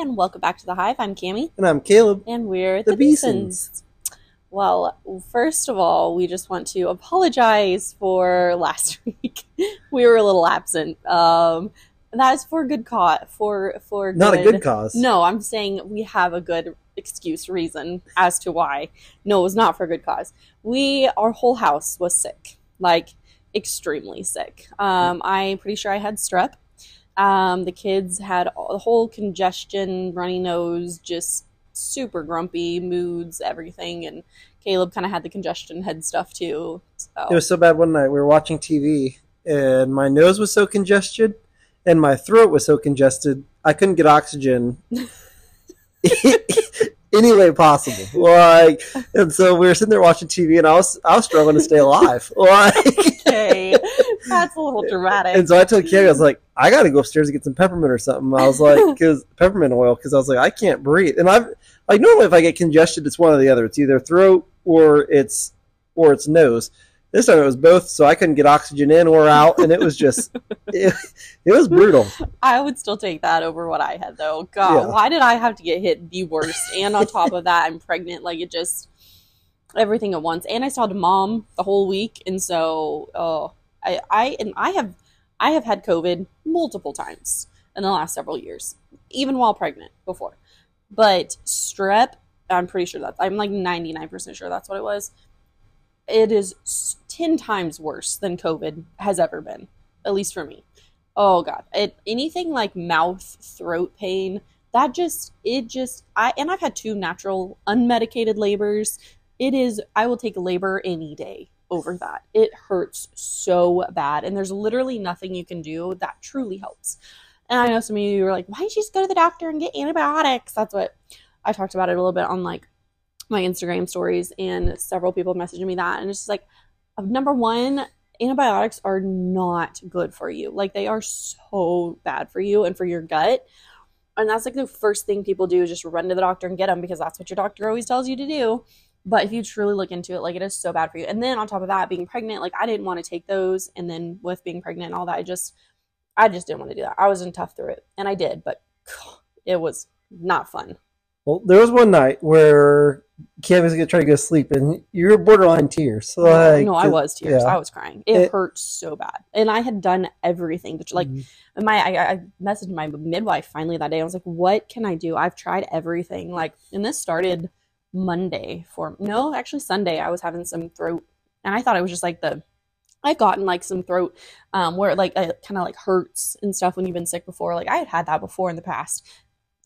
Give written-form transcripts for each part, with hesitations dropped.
and welcome back to The Hive. I'm Cami. And I'm Caleb. And we're the Beesons. Well, first of all, we just want to apologize for last week. We were a little absent. That is for good cause. Not a good cause. No, I'm saying we have a good reason as to why. No, it was not for good cause. Our whole house was sick. Like, extremely sick. I'm pretty sure I had strep. The kids had the whole congestion, runny nose, just super grumpy moods, everything. And Caleb kind of had the congestion head stuff too. So. It was so bad one night. We were watching TV and my nose was so congested and my throat was so congested I couldn't get oxygen any way possible. Like, and so we were sitting there watching TV and I was struggling to stay alive. Okay. That's a little dramatic. And so I told Cami, I was like, I got to go upstairs and get some peppermint or something. I was like, because peppermint oil, because I was like, I can't breathe. And I've like normally if I get congested, it's one or the other. It's either throat or it's nose. This time it was both, so I couldn't get oxygen in or out, and it was just it was brutal. I would still take that over what I had, though. God, yeah. Why did I have to get hit the worst? And on top of that, I'm pregnant. Like it just everything at once. And I saw the mom the whole week, and so I have had COVID multiple times in the last several years, even while pregnant before. But strep, I'm pretty sure that I'm like 99% sure that's what it was. It is 10 times worse than COVID has ever been, at least for me. Oh God, anything like mouth, throat pain, I've had two natural unmedicated labors. I will take labor any day over that. It hurts so bad. And there's literally nothing you can do that truly helps. And I know some of you were like, why did you just go to the doctor and get antibiotics? That's what I talked about it a little bit on like my Instagram stories, and several people messaging me that. And it's just like, number one, antibiotics are not good for you. Like they are so bad for you and for your gut. And that's like the first thing people do is just run to the doctor and get them because that's what your doctor always tells you to do. But if you truly look into it, like it is so bad for you. And then on top of that, being pregnant, like I didn't want to take those. And then with being pregnant and all that, I just didn't want to do that. I wasn't tough through it. And I did, but it was not fun. Well, there was one night where Cami was trying to go to sleep and you were borderline tears. Like, no, I was tears. Yeah. I was crying. It hurt so bad. And I had done everything. But like I messaged my midwife finally that day. I was like, what can I do? I've tried everything. Like, and this started Sunday. I was having some throat, and I thought it was just like I'd gotten like some throat where it kind of like hurts and stuff when you've been sick before. Like I had that before in the past,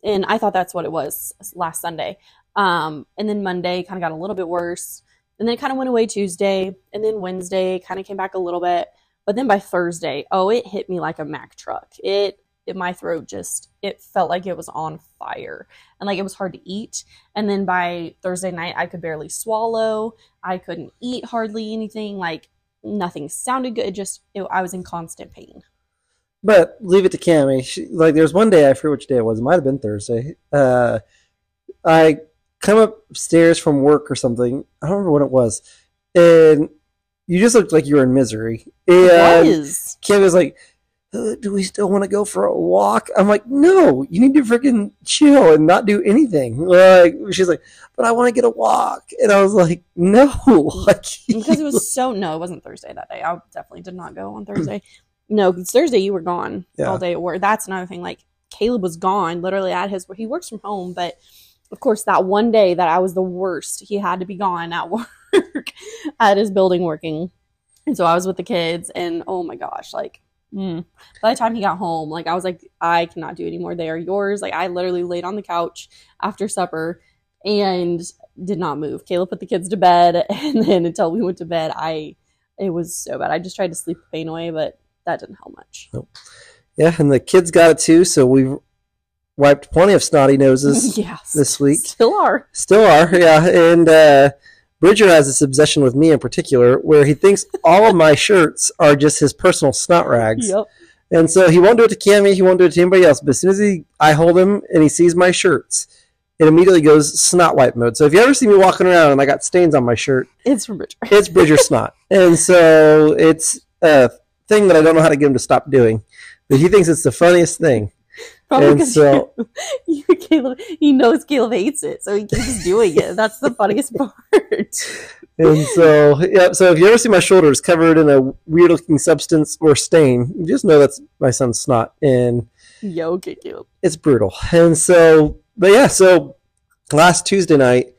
and I thought that's what it was last Sunday. And then Monday kind of got a little bit worse, and then it kind of went away Tuesday, and then Wednesday kind of came back a little bit, but then by Thursday, it hit me like a Mack truck. My throat it felt like it was on fire, and like it was hard to eat. And then by Thursday night, I could barely swallow. I couldn't eat hardly anything. Like nothing sounded good. I was in constant pain. But leave it to Cami. Like there's one day, I forget which day it was. It might have been Thursday. I come upstairs from work or something. I don't remember what it was. And you just looked like you were in misery. And Cami was like, do we still want to go for a walk? I'm like, no, you need to freaking chill and not do anything. Like she's like, but I want to get a walk. And I was like, no. Like, because it wasn't Thursday that day. I definitely did not go on Thursday. No, because Thursday you were gone all day at work. That's another thing. Like Caleb was gone literally he works from home. But of course that one day that I was the worst, he had to be gone at work at his building working. And so I was with the kids and oh my gosh, like, by the time he got home, like I was like, I cannot do anymore. They are yours. Like I literally laid on the couch after supper and did not move. Caleb put the kids to bed, and then until we went to bed, it was so bad. I just tried to sleep the pain away, but that didn't help much. Nope. Yeah, and the kids got it too, so we've wiped plenty of snotty noses this week. Still are, yeah. And Bridger has this obsession with me in particular where he thinks all of my shirts are just his personal snot rags. Yep. And so he won't do it to Cami. He won't do it to anybody else. But as soon as I hold him and he sees my shirts, it immediately goes snot wipe mode. So if you ever see me walking around and I got stains on my shirt, it's from Bridger. It's Bridger's snot. And so it's a thing that I don't know how to get him to stop doing. But he thinks it's the funniest thing. Probably because Caleb, he knows Caleb hates it, so he keeps doing it. That's the funniest part. And so, yeah. So if you ever see my shoulders covered in a weird-looking substance or stain, just know that's my son's snot. And yeah, okay, Caleb. It's brutal. And so, but yeah. So last Tuesday night,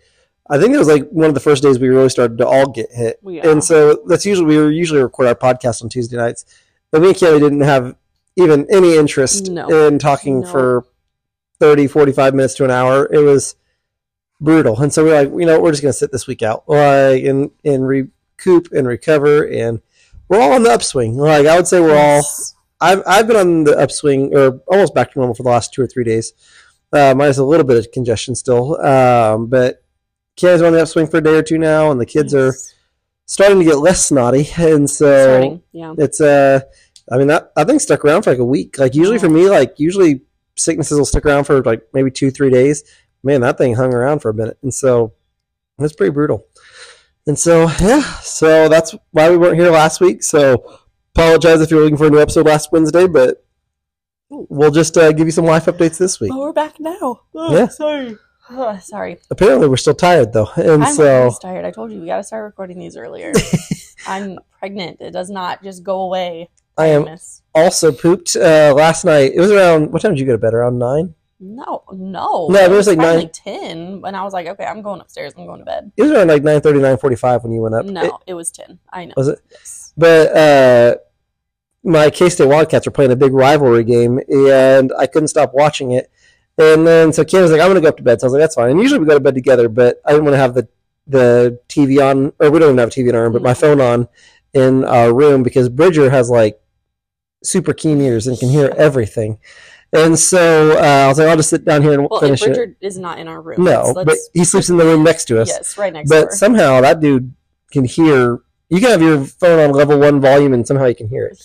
I think it was like one of the first days we really started to all get hit. Yeah. And so that's usually we record our podcast on Tuesday nights, but me and Kelly didn't have even any interest in talking for 30, 45 minutes to an hour. It was brutal. And so we're like, you know, we're just going to sit this week out and recoup and recover. And we're all on the upswing. Like I would say we're all, I've been on the upswing or almost back to normal for the last 2 or 3 days. Minus a little bit of congestion still. But kids are on the upswing for a day or two now. And the kids are starting to get less snotty. And so it's I mean, that, I think stuck around for like a week. Like usually for me, like usually sicknesses will stick around for like maybe 2-3 days. Man, that thing hung around for a minute. And so it's pretty brutal. And so, yeah, so that's why we weren't here last week. So apologize if you're looking for a new episode last Wednesday, but we'll just give you some life updates this week. Oh, we're back now. Oh, yeah. Sorry. Oh, sorry. Apparently we're still tired though. And I'm tired. I told you, we got to start recording these earlier. I'm pregnant. It does not just go away. I am also pooped last night. It was around, what time did you go to bed? Around 9? No, it was like 9. Like 10, and I was like, okay, I'm going upstairs. I'm going to bed. It was around like 9:30, 9:45 when you went up. No, it was 10. I know. Was it? Yes. But my K-State Wildcats were playing a big rivalry game, and I couldn't stop watching it. And then, so Cam was like, I'm going to go up to bed. So I was like, that's fine. And usually we go to bed together, but I didn't want to have the TV on, or we don't even have a TV in our room, but my phone on in our room because Bridger has like super keen ears and can hear everything. And so I was like, I'll just sit down here and finish it. Well, Richard is not in our room. No, but he sleeps in the room next to us. Yes, right next to us. But somehow that dude can hear. You can have your phone on level 1 volume, and somehow you can hear it.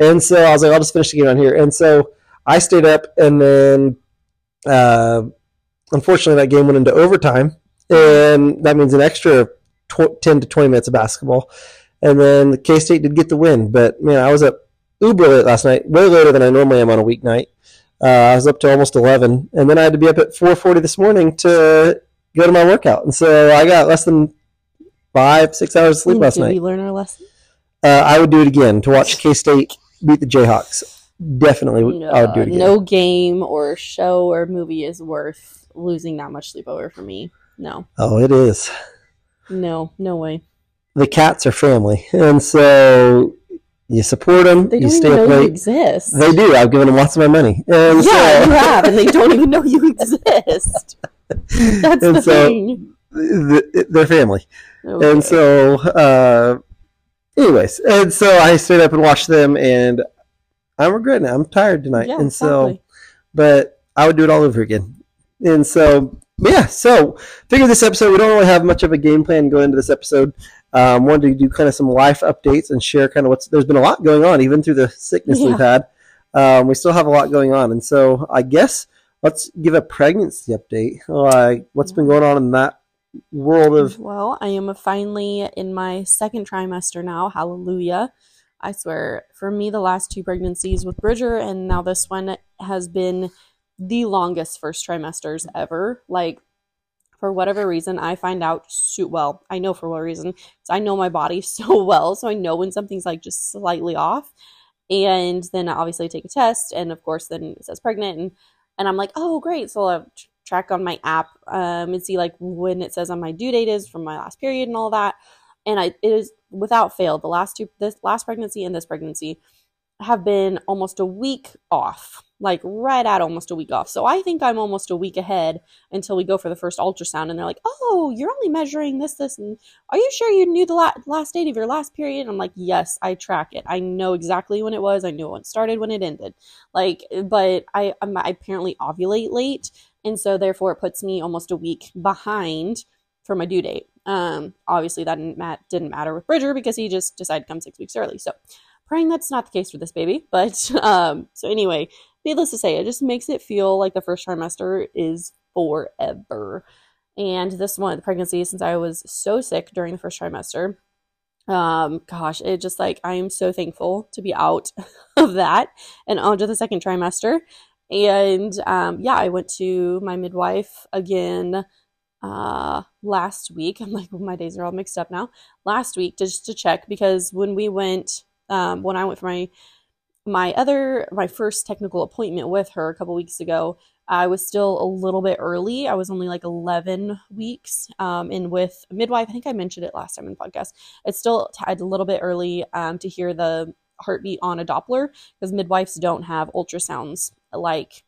And so I was like, I'll just finish the game on here. And so I stayed up, and then unfortunately that game went into overtime. And that means an extra 10 to 20 minutes of basketball. And then K-State did get the win. But, man, I was up uber late last night, way later than I normally am on a weeknight. I was up to almost 11, and then I had to be up at 4:40 this morning to go to my workout. And so I got less than 5-6 hours of sleep last night. Did we learn our lesson? I would do it again to watch K-State beat the Jayhawks. Definitely, I would do it again. No game or show or movie is worth losing that much sleep over for me. No. Oh, it is. No way. The cats are family, and so you support them. They don't even know you exist. They do. I've given them lots of my money. And you have, and they don't even know you exist. That's the thing. They're family. Okay. And so, anyways, and so I stayed up and watched them, and I'm regretting it. I'm tired tonight. Yeah, and so, but I would do it all over again. And so, yeah, so figure this episode, we don't really have much of a game plan going into this episode. Wanted to do kind of some life updates and share kind of there's been a lot going on, even through the sickness we've had. We still have a lot going on. And so I guess let's give a pregnancy update. Like what's been going on in that world of... Well, I am finally in my second trimester now. Hallelujah. I swear, for me, the last 2 pregnancies with Bridger and now this one has been the longest first trimesters ever. Like, for whatever reason, I find out I know for what reason. So I know my body so well. So I know when something's like just slightly off. And then I obviously take a test. And of course, then it says pregnant. And I'm like, oh, great. So I'll track on my app and see like when it says on my due date is from my last period and all that. And it is without fail. The last this last pregnancy and this pregnancy have been almost a week off. Like right at almost a week off. So I think I'm almost a week ahead until we go for the first ultrasound. And they're like, oh, you're only measuring this. And are you sure you knew the last date of your last period? And I'm like, yes, I track it. I know exactly when it was. I knew when it started, when it ended. Like, but I apparently ovulate late. And so therefore it puts me almost a week behind for my due date. Obviously that didn't matter with Bridger because he just decided to come 6 weeks early. So praying that's not the case for this baby. But so anyway, needless to say, it just makes it feel like the first trimester is forever. And this one, the pregnancy, since I was so sick during the first trimester, gosh, it just like, I am so thankful to be out of that and onto the second trimester. And I went to my midwife again last week. I'm like, well, my days are all mixed up now. Last week, just to check, because when we went, when I went for my first technical appointment with her a couple weeks ago, I was still a little bit early. I was only like 11 weeks in with a midwife. I think I mentioned it last time in the podcast. It's still tied a little bit early to hear the heartbeat on a Doppler, because midwives don't have ultrasounds like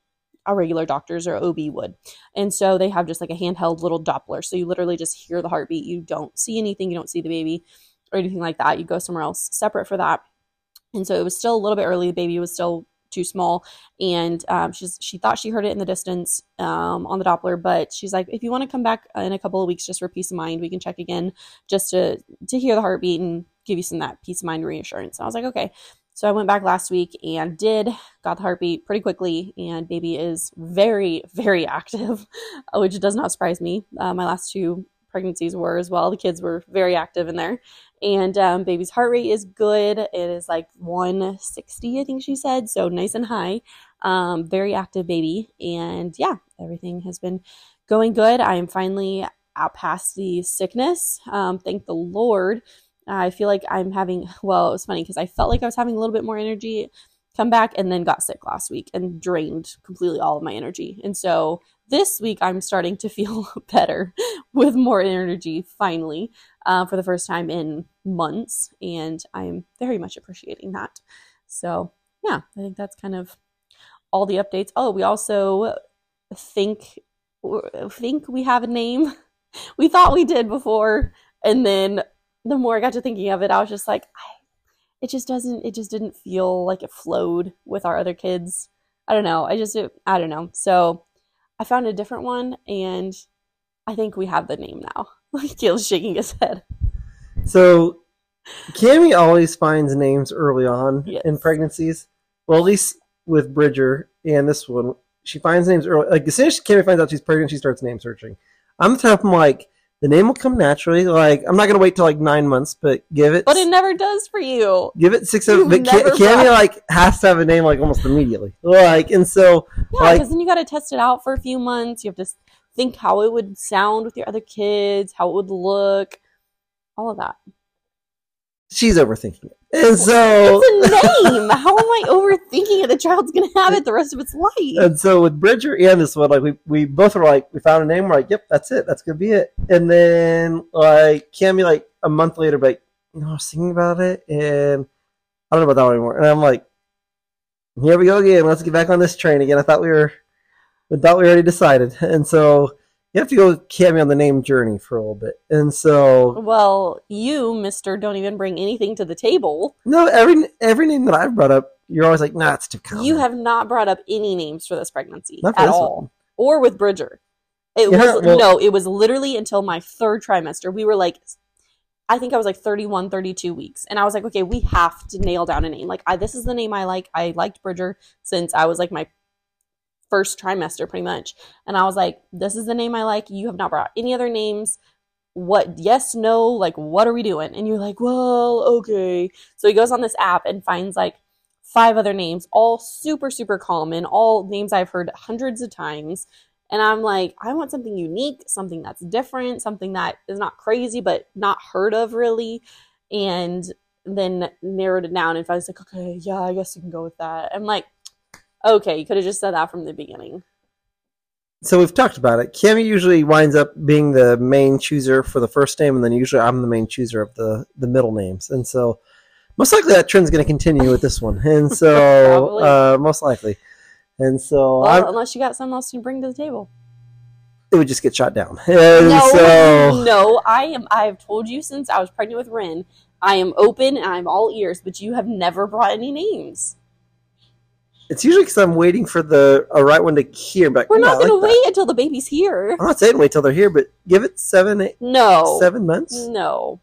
our regular doctors or OB would. And so they have just like a handheld little Doppler. So you literally just hear the heartbeat. You don't see anything. You don't see the baby or anything like that. You go somewhere else separate for that. And so it was still a little bit early. The baby was still too small, and she thought she heard it in the distance on the Doppler, but she's like, if you want to come back in a couple of weeks just for peace of mind, we can check again just to hear the heartbeat and give you some that peace of mind reassurance. And I was like, okay. So I went back last week and got the heartbeat pretty quickly, and baby is very, very active, which does not surprise me. My last two pregnancies were as well. The kids were very active in there. And baby's heart rate is good. It is like 160, I think she said, so nice and high. Very active baby. And yeah, everything has been going good. I am finally out past the sickness. Thank the Lord. I feel like I'm having, well, it was funny because I felt like I was having a little bit more energy come back, and then got sick last week and drained completely all of my energy. And so this week I'm starting to feel better with more energy finally, for the first time in months. And I'm very much appreciating that. So yeah, I think that's kind of all the updates. Oh, we also think we have a name. We thought we did before. And then the more I got to thinking of it, I was just like, it just didn't feel like it flowed with our other kids. I don't know. I don't know. So I found a different one, and I think we have the name now. Caleb's shaking his head. So Cami always finds names early on in pregnancies. Well, at least with Bridger and this one, she finds names early. Like, as soon as Cami finds out she's pregnant, she starts name searching. I'm the type, I'm like, the name will come naturally. Like, I'm not going to wait till like 9 months, but give it. But it never does for you. Give it 6 7. But Cami like has to have a name like almost immediately. Like, and so yeah, because like, then you got to test it out for a few months. You have to think how it would sound with your other kids, how it would look, all of that. She's overthinking it, and so it's a name. How am I overthinking it? The child's going to have it the rest of its life. And so with Bridger and this one, like we both were like, we found a name. We're like, yep, that's it. That's going to be it. And then like Cami, like a month later, like, you know, I was thinking about it, and I don't know about that one anymore. And I'm like, here we go again. Let's get back on this train again. I thought we already decided. And so you have to go with Cami on the name journey for a little bit. And so... Well, you, mister, don't even bring anything to the table. No, every name that I've brought up, you're always like, nah, it's too common. You have not brought up any names for this pregnancy at all. One. Or with Bridger. It was literally until my third trimester. We were like... I think I was like 31, 32 weeks. And I was like, okay, we have to nail down a name. Like, this is the name I like. I liked Bridger since I was like my... first trimester pretty much, and I was like, this is the name I like. You have not brought any other names. What? Yes, no, like, what are we doing? And you're like, well, okay. So he goes on this app and finds like 5 other names, all super super common, all names I've heard hundreds of times. And I'm like, I want something unique, something that's different, something that is not crazy but not heard of really. And then narrowed it down, and I was like, okay, yeah, I guess you can go with that. I'm like, okay, you could have just said that from the beginning. So we've talked about it. Cami usually winds up being the main chooser for the first name, and then usually I'm the main chooser of the middle names. And so most likely that trend's going to continue with this one. And so most likely. And so unless you got something else you bring to the table, it would just get shot down. And no, I've told you since I was pregnant with Ren, I am open and I'm all ears, but you have never brought any names. It's usually because I'm waiting for a right one to hear. Like, we're not going to wait until the baby's here. I'm not saying wait till they're here, but give it 7 months? No.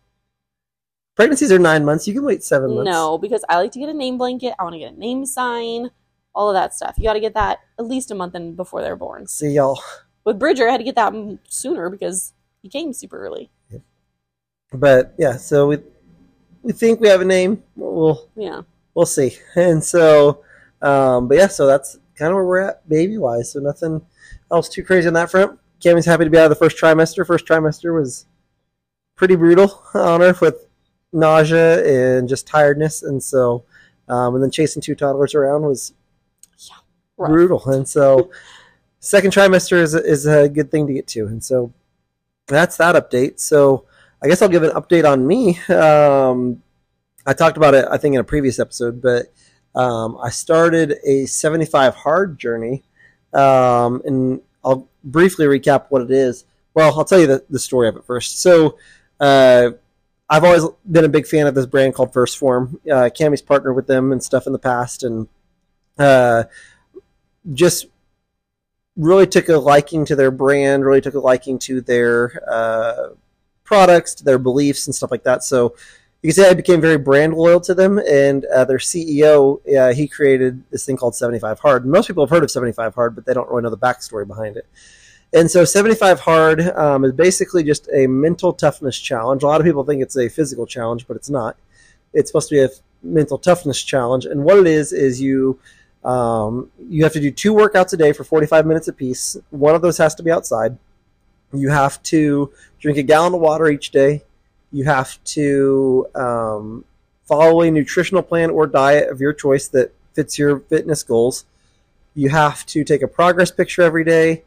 Pregnancies are 9 months. You can wait 7 months. No, because I like to get a name blanket. I want to get a name sign, all of that stuff. You got to get that at least a month in before they're born. See, y'all. With Bridger, I had to get that sooner because he came super early. Yeah. But, yeah, so we think we have a name. We'll see. And so... but yeah, so that's kind of where we're at baby-wise, so nothing else too crazy on that front. Cami's happy to be out of the first trimester. First trimester was pretty brutal on her with nausea and just tiredness, and so and then chasing two toddlers around was brutal. And so second trimester is a good thing to get to, and so that's that update. So I guess I'll give an update on me. I talked about it, I think, in a previous episode, but I started a 75 Hard journey, and I'll briefly recap what it is. Well, I'll tell you the story of it first. So I've always been a big fan of this brand called First Form. Cami's partnered with them and stuff in the past, and just really took a liking to their brand, really took a liking to their products, to their beliefs, and stuff like that. So you can say I became very brand loyal to them, and their CEO, he created this thing called 75 Hard. Most people have heard of 75 Hard, but they don't really know the backstory behind it. And so 75 Hard is basically just a mental toughness challenge. A lot of people think it's a physical challenge, but it's not. It's supposed to be a mental toughness challenge. And what it is you have to do 2 workouts a day for 45 minutes apiece. One of those has to be outside. You have to drink a gallon of water each day. You have to follow a nutritional plan or diet of your choice that fits your fitness goals. You have to take a progress picture every day,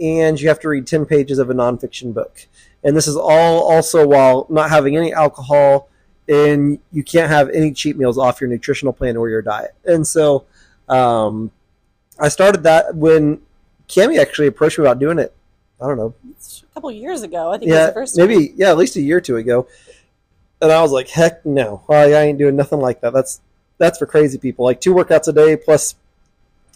and you have to read 10 pages of a nonfiction book. And this is all also while not having any alcohol, and you can't have any cheat meals off your nutritional plan or your diet. And so I started that when Cami actually approached me about doing it. I don't know. A couple years ago. I think it was the first time. Maybe, yeah, at least a year or two ago. And I was like, heck no. I ain't doing nothing like that. That's for crazy people. Like 2 workouts a day plus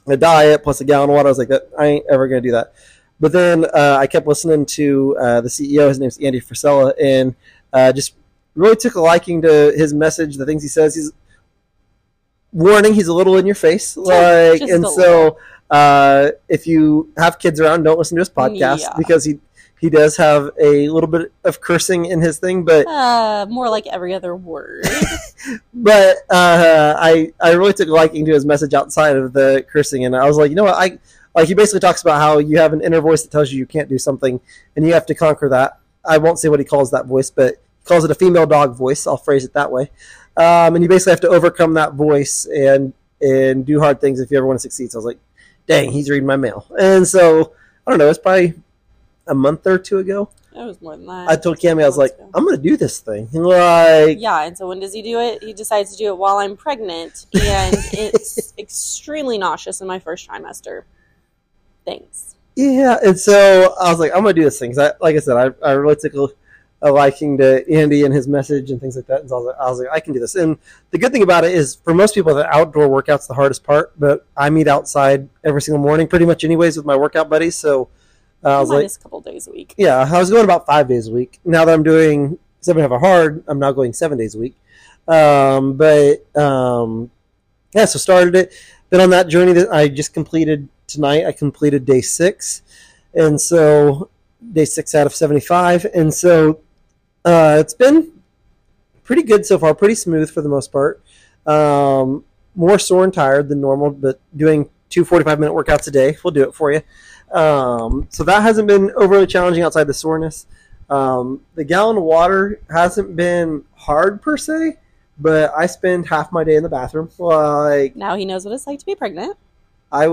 a diet plus a gallon of water. I was like, I ain't ever going to do that. But then I kept listening to the CEO. His name's Andy Frisella. And just really took a liking to his message, the things he says. He's warning, he's a little in your face. Like, and so if you have kids around, don't listen to his podcast, because he does have a little bit of cursing in his thing, but more like every other word. But I really took a liking to his message outside of the cursing, and I was like, you know what, he basically talks about how you have an inner voice that tells you you can't do something, and you have to conquer that. I won't say what he calls that voice, but he calls it a female dog voice. I'll phrase it that way. And you basically have to overcome that voice and do hard things if you ever want to succeed. So I was like, dang, he's reading my mail. And so, I don't know, it's probably a month or two ago. It was more than that. I told Cami, I was like, I'm going to do this thing. Like, yeah, and so when does he do it? He decides to do it while I'm pregnant, and it's extremely nauseous in my first trimester. Thanks. Yeah, and so I was like, I'm going to do this thing. Because like I said, I really took a liking to Andy and his message and things like that. And so I was like, I can do this. And the good thing about it is, for most people, the outdoor workout's the hardest part, but I meet outside every single morning pretty much anyways with my workout buddies. So I was like, a couple days a week. Yeah, I was going about 5 days a week. Now that I'm doing 75 Hard, I'm now going 7 days a week. Yeah, so started it. Then on that journey that I just completed tonight, I completed day 6. And so day 6 out of 75. And so it's been pretty good so far, pretty smooth for the most part. More sore and tired than normal, but doing 2 45-minute workouts a day will do it for you. So that hasn't been overly challenging outside the soreness. The gallon of water hasn't been hard per se, but I spend half my day in the bathroom. Like, now he knows what it's like to be pregnant. I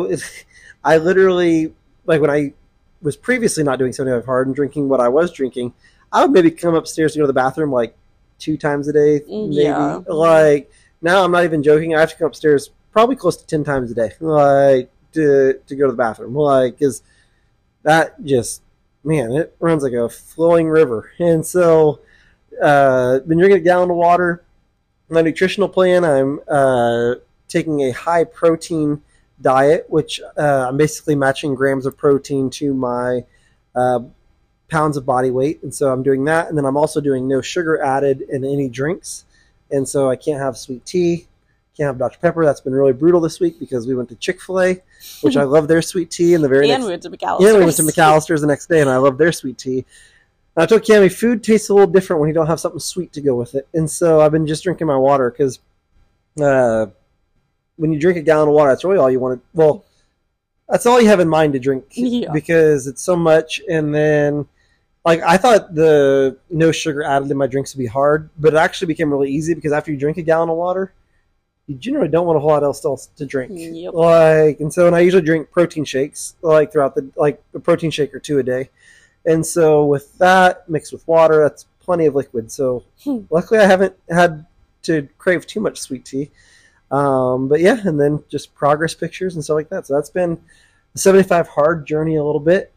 literally, like, when I was previously not doing 75 Hard and drinking what I was drinking, I would maybe come upstairs to go to the bathroom like 2 times a day, maybe. Yeah. Like, now I'm not even joking. I have to come upstairs probably close to 10 times a day, like, to go to the bathroom. Like, because that just, man, it runs like a flowing river. And so been drinking a gallon of water. My nutritional plan, I'm taking a high-protein diet, which I'm basically matching grams of protein to my pounds of body weight, and so I'm doing that. And then I'm also doing no sugar added in any drinks, and so I can't have sweet tea, can't have Dr. Pepper. That's been really brutal this week because we went to Chick-fil-A, which I love their sweet tea, and the very next, we went to McAllister's the next day, and I love their sweet tea. And I told Cami, food tastes a little different when you don't have something sweet to go with it, and so I've been just drinking my water because when you drink a gallon of water, that's really all you want to. Well, that's all you have in mind to drink because it's so much. And then, like, I thought the no sugar added in my drinks would be hard, but it actually became really easy because after you drink a gallon of water, you generally don't want a whole lot else to drink. Yep. Like, and so, and I usually drink protein shakes, like throughout the, like a protein shake or two a day. And so with that mixed with water, that's plenty of liquid. So luckily I haven't had to crave too much sweet tea. But yeah, and then just progress pictures and stuff like that. So that's been the 75 hard journey a little bit.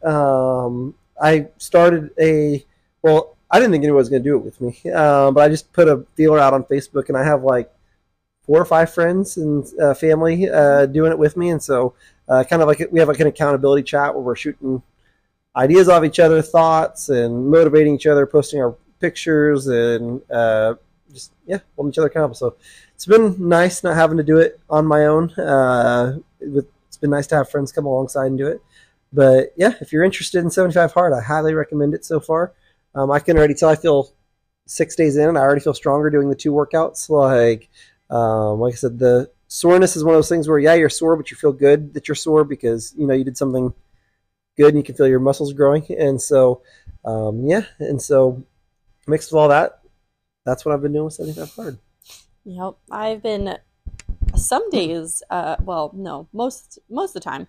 I started a, well, I didn't think anyone was going to do it with me, but I just put a feeler out on Facebook, and I have like 4 or 5 friends and family doing it with me. And so kind of like we have like an accountability chat where we're shooting ideas off each other, thoughts, and motivating each other, posting our pictures, and just, yeah, holding each other accountable. So it's been nice not having to do it on my own. It's been nice to have friends come alongside and do it. But yeah, if you're interested in 75 Hard, I highly recommend it so far. I can already tell I feel 6 days in, and I already feel stronger doing the 2 workouts. Like I said, the soreness is one of those things where, yeah, you're sore, but you feel good that you're sore because, you know, you did something good and you can feel your muscles growing. And so, yeah, and so mixed with all that, that's what I've been doing with 75 Hard. Yep, I've been some days, well, no, most of the time.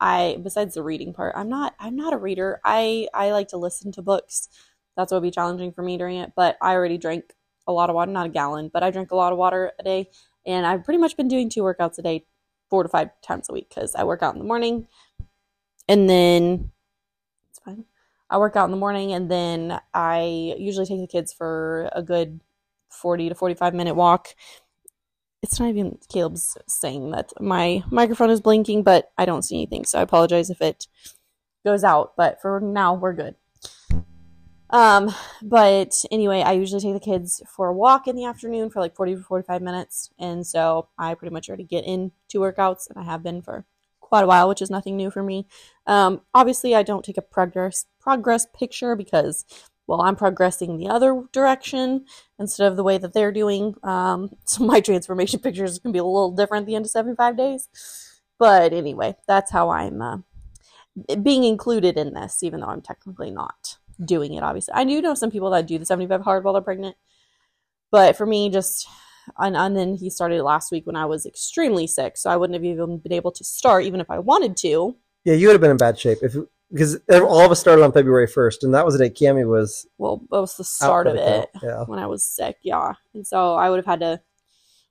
Besides the reading part, I'm not a reader. I like to listen to books. That's what would be challenging for me during it. But I already drank a lot of water, not a gallon, but I drink a lot of water a day. And I've pretty much been doing 2 workouts a day, 4 to 5 times a week, because I work out in the morning, and then it's fine. I work out in the morning, and then I usually take the kids for a good 40 to 45 minute walk. It's not even, Caleb's saying that my microphone is blinking, but I don't see anything, so I apologize if it goes out, but for now, we're good. But anyway, I usually take the kids for a walk in the afternoon for like 40 to 45 minutes, and so I pretty much already get in 2 workouts, and I have been for quite a while, which is nothing new for me. Obviously, I don't take a progress picture because, well, I'm progressing the other direction instead of the way that they're doing. So my transformation pictures can be a little different at the end of 75 days. But anyway, that's how I'm being included in this, even though I'm technically not doing it, obviously. I do know some people that do the 75 hard while they're pregnant. But for me, just, and then he started last week when I was extremely sick. So I wouldn't have even been able to start, even if I wanted to. Yeah, you would have been in bad shape if... Because all of us started on February 1st, and that was the day Cami was... Well, that was the start of it, yeah. When I was sick, yeah. And so I would have had to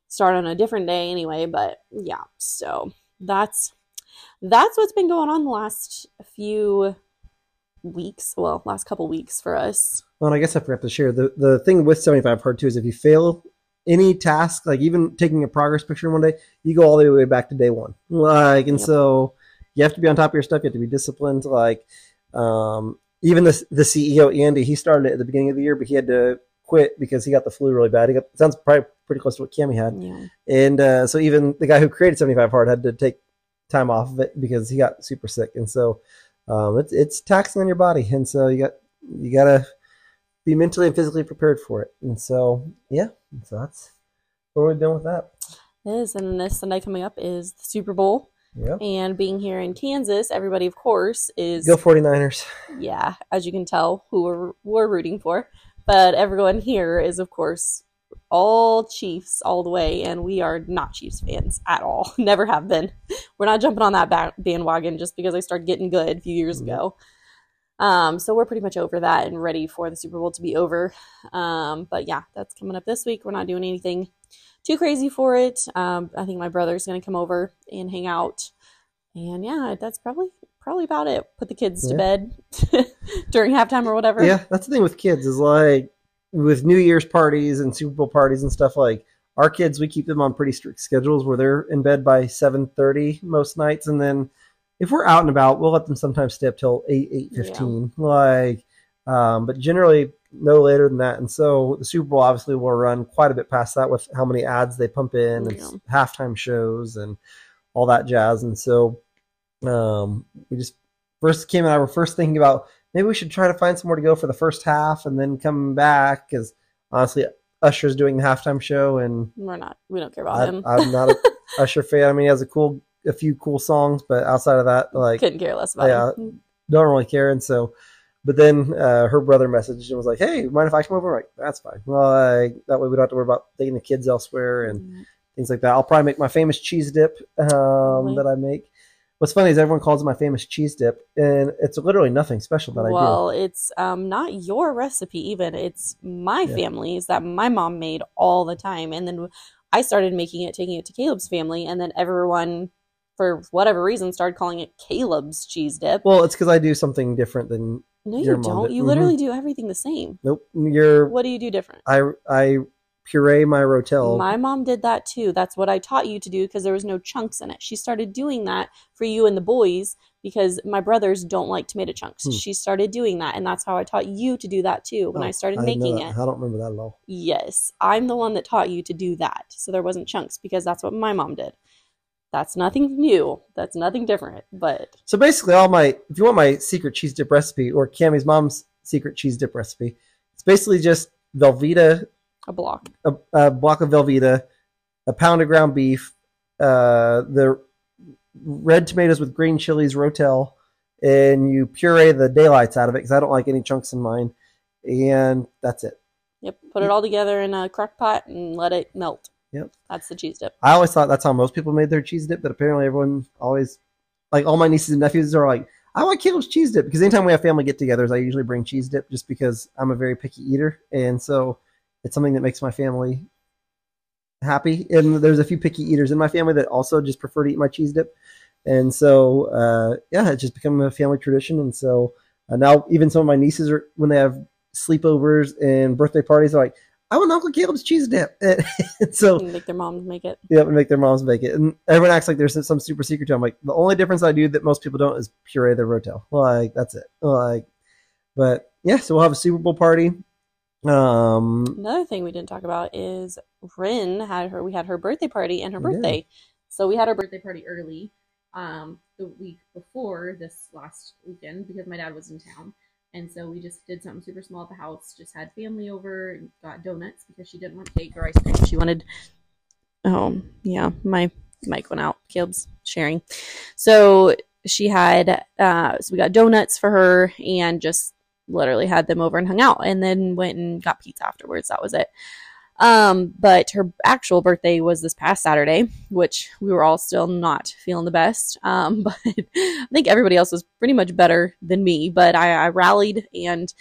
start on a different day anyway, but yeah. So that's what's been going on the last few weeks. Well, last couple weeks for us. Well, and I guess I forgot to share. The thing with 75 Hard 2 is if you fail any task, like even taking a progress picture in one day, you go all the way back to day 1. Like, and yep. So... You have to be on top of your stuff. You have to be disciplined. Like, even the CEO, Andy, he started it at the beginning of the year, but he had to quit because he got the flu really bad. He got, sounds probably pretty close to what Cami had. Yeah. And so even the guy who created 75 Hard had to take time off of it because he got super sick. And so it's taxing on your body. And so you got to be mentally and physically prepared for it. And so, yeah, so that's what we're doing with that. It is. And this Sunday coming up is the Super Bowl. Yep. And being here in Kansas, everybody, of course, is... Go 49ers. Yeah, as you can tell, who we're rooting for. But everyone here is, of course, all Chiefs all the way, and we are not Chiefs fans at all. Never have been. We're not jumping on that bandwagon just because I started getting good a few years ago. So we're pretty much over that and ready for the Super Bowl to be over. But yeah, that's coming up this week. We're not doing anything too crazy for it. I think my brother's going to come over and hang out. And yeah, that's probably about it. Put the kids to bed during halftime or whatever. Yeah, that's the thing with kids is like with New Year's parties and Super Bowl parties and stuff, like our kids, we keep them on pretty strict schedules where they're in bed by 7:30 most nights. And then if we're out and about, we'll let them sometimes stay up till 8, 8:15. Yeah. Like, but generally... no later than that. And so the Super Bowl obviously will run quite a bit past that with how many ads they pump in and halftime shows and all that jazz. And so we just were first thinking about maybe we should try to find somewhere to go for the first half and then come back, because honestly Usher's doing the halftime show and we don't care about him. I'm not an Usher fan. I mean, he has a cool a few cool songs, but outside of that, like, couldn't care less about him. Don't really care. And so, but then her brother messaged and was like, "Hey, mind if I come over?" I'm like, that's fine. Well, that way we don't have to worry about taking the kids elsewhere and things like that. I'll probably make my famous cheese dip that I make. What's funny is everyone calls it my famous cheese dip, and it's literally nothing special that I do. Well, it's not your recipe even. It's my family's that my mom made all the time. And then I started making it, taking it to Caleb's family, and then everyone, for whatever reason, started calling it Caleb's cheese dip. Well, it's because I do something different than your mom. No, you don't. Did. You literally do everything the same. Nope. What do you do different? I puree my Rotel. My mom did that too. That's what I taught you to do because there was no chunks in it. She started doing that for you and the boys because my brothers don't like tomato chunks. She started doing that, and that's how I taught you to do that too when I started making it. I don't remember that at all. Yes. I'm the one that taught you to do that. So there wasn't chunks because that's what my mom did. That's nothing new. That's nothing different. But so basically if you want my secret cheese dip recipe or Cami's mom's secret cheese dip recipe, it's basically just Velveeta. A block of Velveeta, a pound of ground beef, the red tomatoes with green chilies, Rotel, and you puree the daylights out of it because I don't like any chunks in mine, and that's it. Yep, put it all together in a crock pot and let it melt. Yep. That's the cheese dip. I always thought that's how most people made their cheese dip, but apparently everyone always, like all my nieces and nephews are like, I like Caleb's cheese dip because anytime we have family get-togethers, I usually bring cheese dip just because I'm a very picky eater, and so it's something that makes my family happy. And there's a few picky eaters in my family that also just prefer to eat my cheese dip. And so, it's just become a family tradition. And so now even some of my nieces are, when they have sleepovers and birthday parties, they're like, I want Uncle Caleb's cheese dip. And so make their moms make it. Yeah, make their moms make it. And everyone acts like there's some super secret to it. I'm like, the only difference I do that most people don't is puree their Rotel. Like, that's it. Like, but yeah, so we'll have a Super Bowl party. Another thing we didn't talk about is we had her birthday party and her birthday. Yeah. So we had our birthday party early, the week before this last weekend because my dad was in town. And so we just did something super small at the house, just had family over and got donuts because she didn't want cake or ice cream. She wanted, my mic went out. Caleb's sharing. So she had, so we got donuts for her and just literally had them over and hung out and then went and got pizza afterwards. That was it. But her actual birthday was this past Saturday, which we were all still not feeling the best. But I think everybody else was pretty much better than me, but I rallied and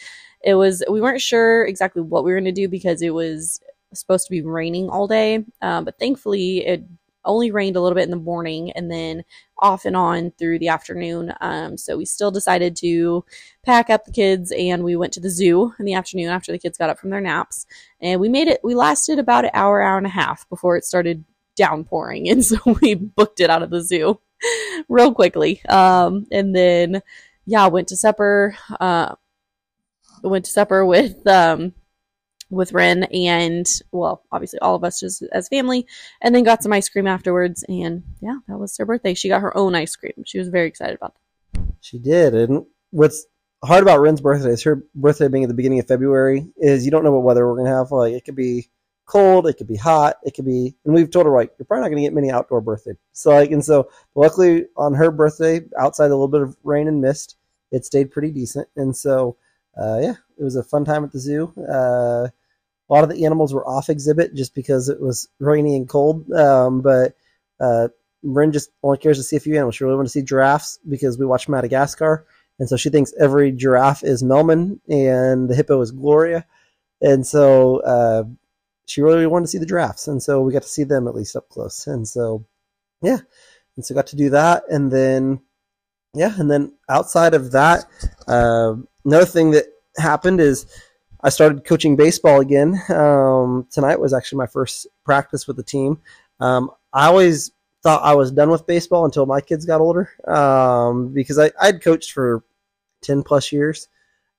we weren't sure exactly what we were going to do because it was supposed to be raining all day. But thankfully it only rained a little bit in the morning and then off and on through the afternoon. So we still decided to pack up the kids and we went to the zoo in the afternoon after the kids got up from their naps, and we lasted about an hour and a half before it started downpouring. And so we booked it out of the zoo real quickly. And then, went to supper with Ren and, well, obviously all of us just as family, and then got some ice cream afterwards. And yeah, that was her birthday. She got her own ice cream. She was very excited about that. She did. And what's hard about Ren's birthday is her birthday being at the beginning of February is you don't know what weather we're going to have. Like, it could be cold. It could be hot. It could be, and we've told her, like, you're probably not going to get many outdoor birthdays. So luckily on her birthday, outside a little bit of rain and mist, it stayed pretty decent. And so, it was a fun time at the zoo. A lot of the animals were off exhibit just because it was rainy and cold. But Rin just only cares to see a few animals. She really wanted to see giraffes because we watched Madagascar. And so she thinks every giraffe is Melman and the hippo is Gloria. And so she really wanted to see the giraffes. And so we got to see them at least up close. And so, got to do that. And then, outside of that, another thing that happened is I started coaching baseball again. Tonight was actually my first practice with the team. I always thought I was done with baseball until my kids got older, because I'd coached for 10 plus years,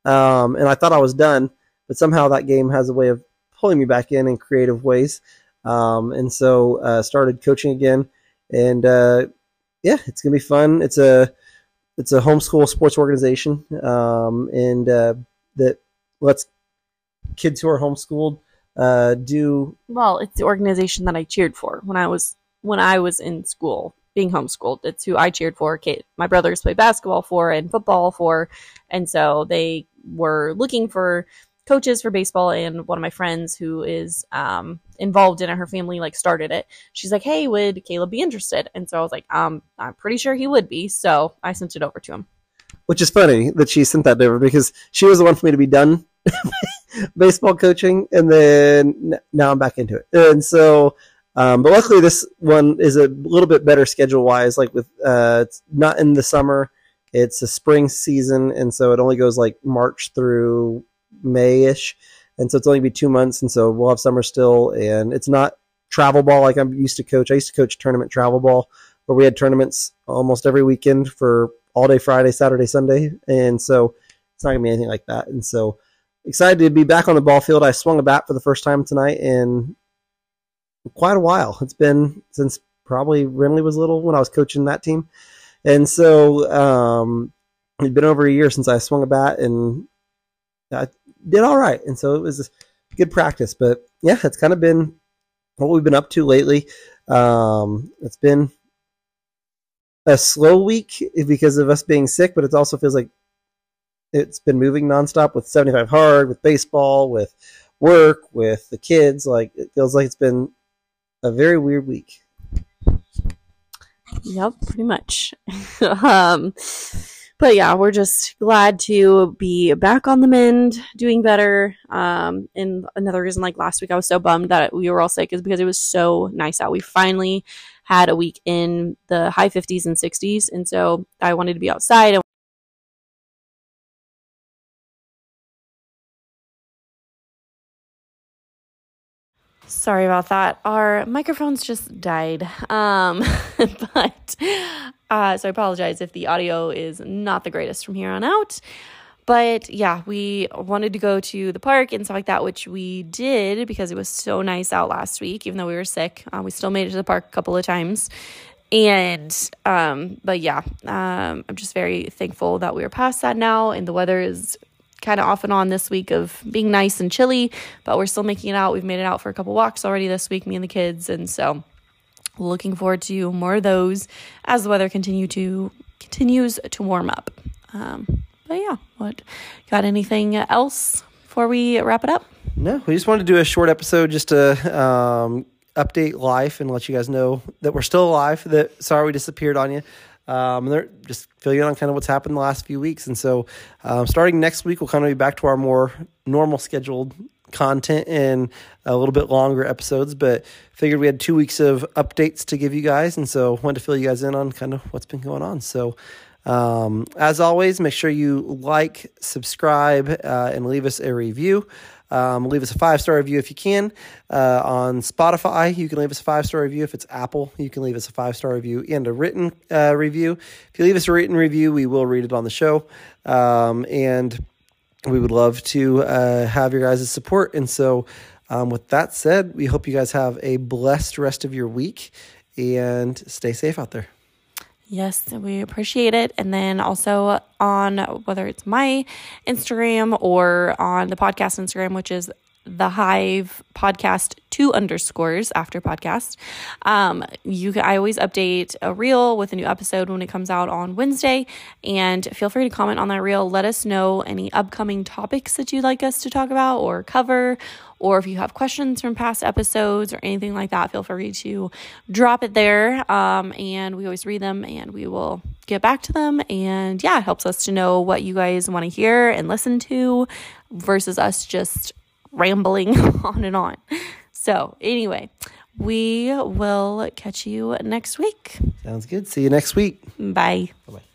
and I thought I was done, but somehow that game has a way of pulling me back in creative ways. And so started coaching again, and it's going to be fun. It's a homeschool sports organization, and that lets kids who are homeschooled do well. It's the organization that I cheered for when I was in school being homeschooled. It's who I cheered for. My brothers played basketball for and football for. And so they were looking for coaches for baseball, and one of my friends who is involved in it, her family like started it. She's like, hey, would Caleb be interested? And so I was like, I'm pretty sure he would be. So I sent it over to him. Which is funny that she sent that over, because she was the one for me to be done baseball coaching, and then now I'm back into it. And so but luckily this one is a little bit better schedule wise, like with it's not in the summer, it's a spring season, and so it only goes like March through May-ish, and so it's only gonna be 2 months, and so we'll have summer still. And it's not travel ball like I'm used to coach. I used to coach tournament travel ball, where we had tournaments almost every weekend for all day Friday, Saturday, Sunday, and so it's not gonna be anything like that. And so excited to be back on the ball field. I swung a bat for the first time tonight in quite a while. It's been since probably Renly was little when I was coaching that team, and so it'd been over a year since I swung a bat, and I did all right, and so it was good practice. But yeah, that's kind of been what we've been up to lately. It's been a slow week because of us being sick, but it also feels like it's been moving nonstop with 75 Hard, with baseball, with work, with the kids. Like, it feels like it's been a very weird week. Yep, pretty much. But yeah, we're just glad to be back on the mend, doing better. And another reason, like last week, I was so bummed that we were all sick is because it was so nice out. We finally had a week in the high 50s and 60s. And so I wanted to be outside. And sorry about that. Our microphones just died. So I apologize if the audio is not the greatest from here on out. But yeah, we wanted to go to the park and stuff like that, which we did because it was so nice out last week, even though we were sick. We still made it to the park a couple of times. And, but yeah, I'm just very thankful that we are past that now, and the weather is kind of off and on this week of being nice and chilly, but we're still making it out. We've made it out for a couple walks already this week, me and the kids, and so looking forward to more of those as the weather continues to warm up. But yeah, what, got anything else before we wrap it up? No, we just wanted to do a short episode just to update life and let you guys know that we're still alive, that sorry we disappeared on you. They're just filling in on kind of what's happened the last few weeks. And so starting next week, we'll kind of be back to our more normal scheduled content and a little bit longer episodes, but figured we had 2 weeks of updates to give you guys. And so wanted to fill you guys in on kind of what's been going on. So as always, make sure you like, subscribe, and leave us a review. Leave us a 5-star review if you can. On Spotify, you can leave us a 5-star review. If it's Apple, you can leave us a 5-star review and a written review. If you leave us a written review, we will read it on the show. And we would love to have your guys' support. And so with that said, we hope you guys have a blessed rest of your week and stay safe out there. Yes, we appreciate it. And then also on whether it's my Instagram or on the podcast Instagram, which is The Hive Podcast 2_ after podcast. I always update a reel with a new episode when it comes out on Wednesday. And feel free to comment on that reel. Let us know any upcoming topics that you'd like us to talk about or cover, or if you have questions from past episodes or anything like that, feel free to drop it there. And we always read them and we will get back to them. And yeah, it helps us to know what you guys want to hear and listen to versus us just rambling on and on. So anyway, we will catch you next week. Sounds good. See you next week. Bye. Bye-bye.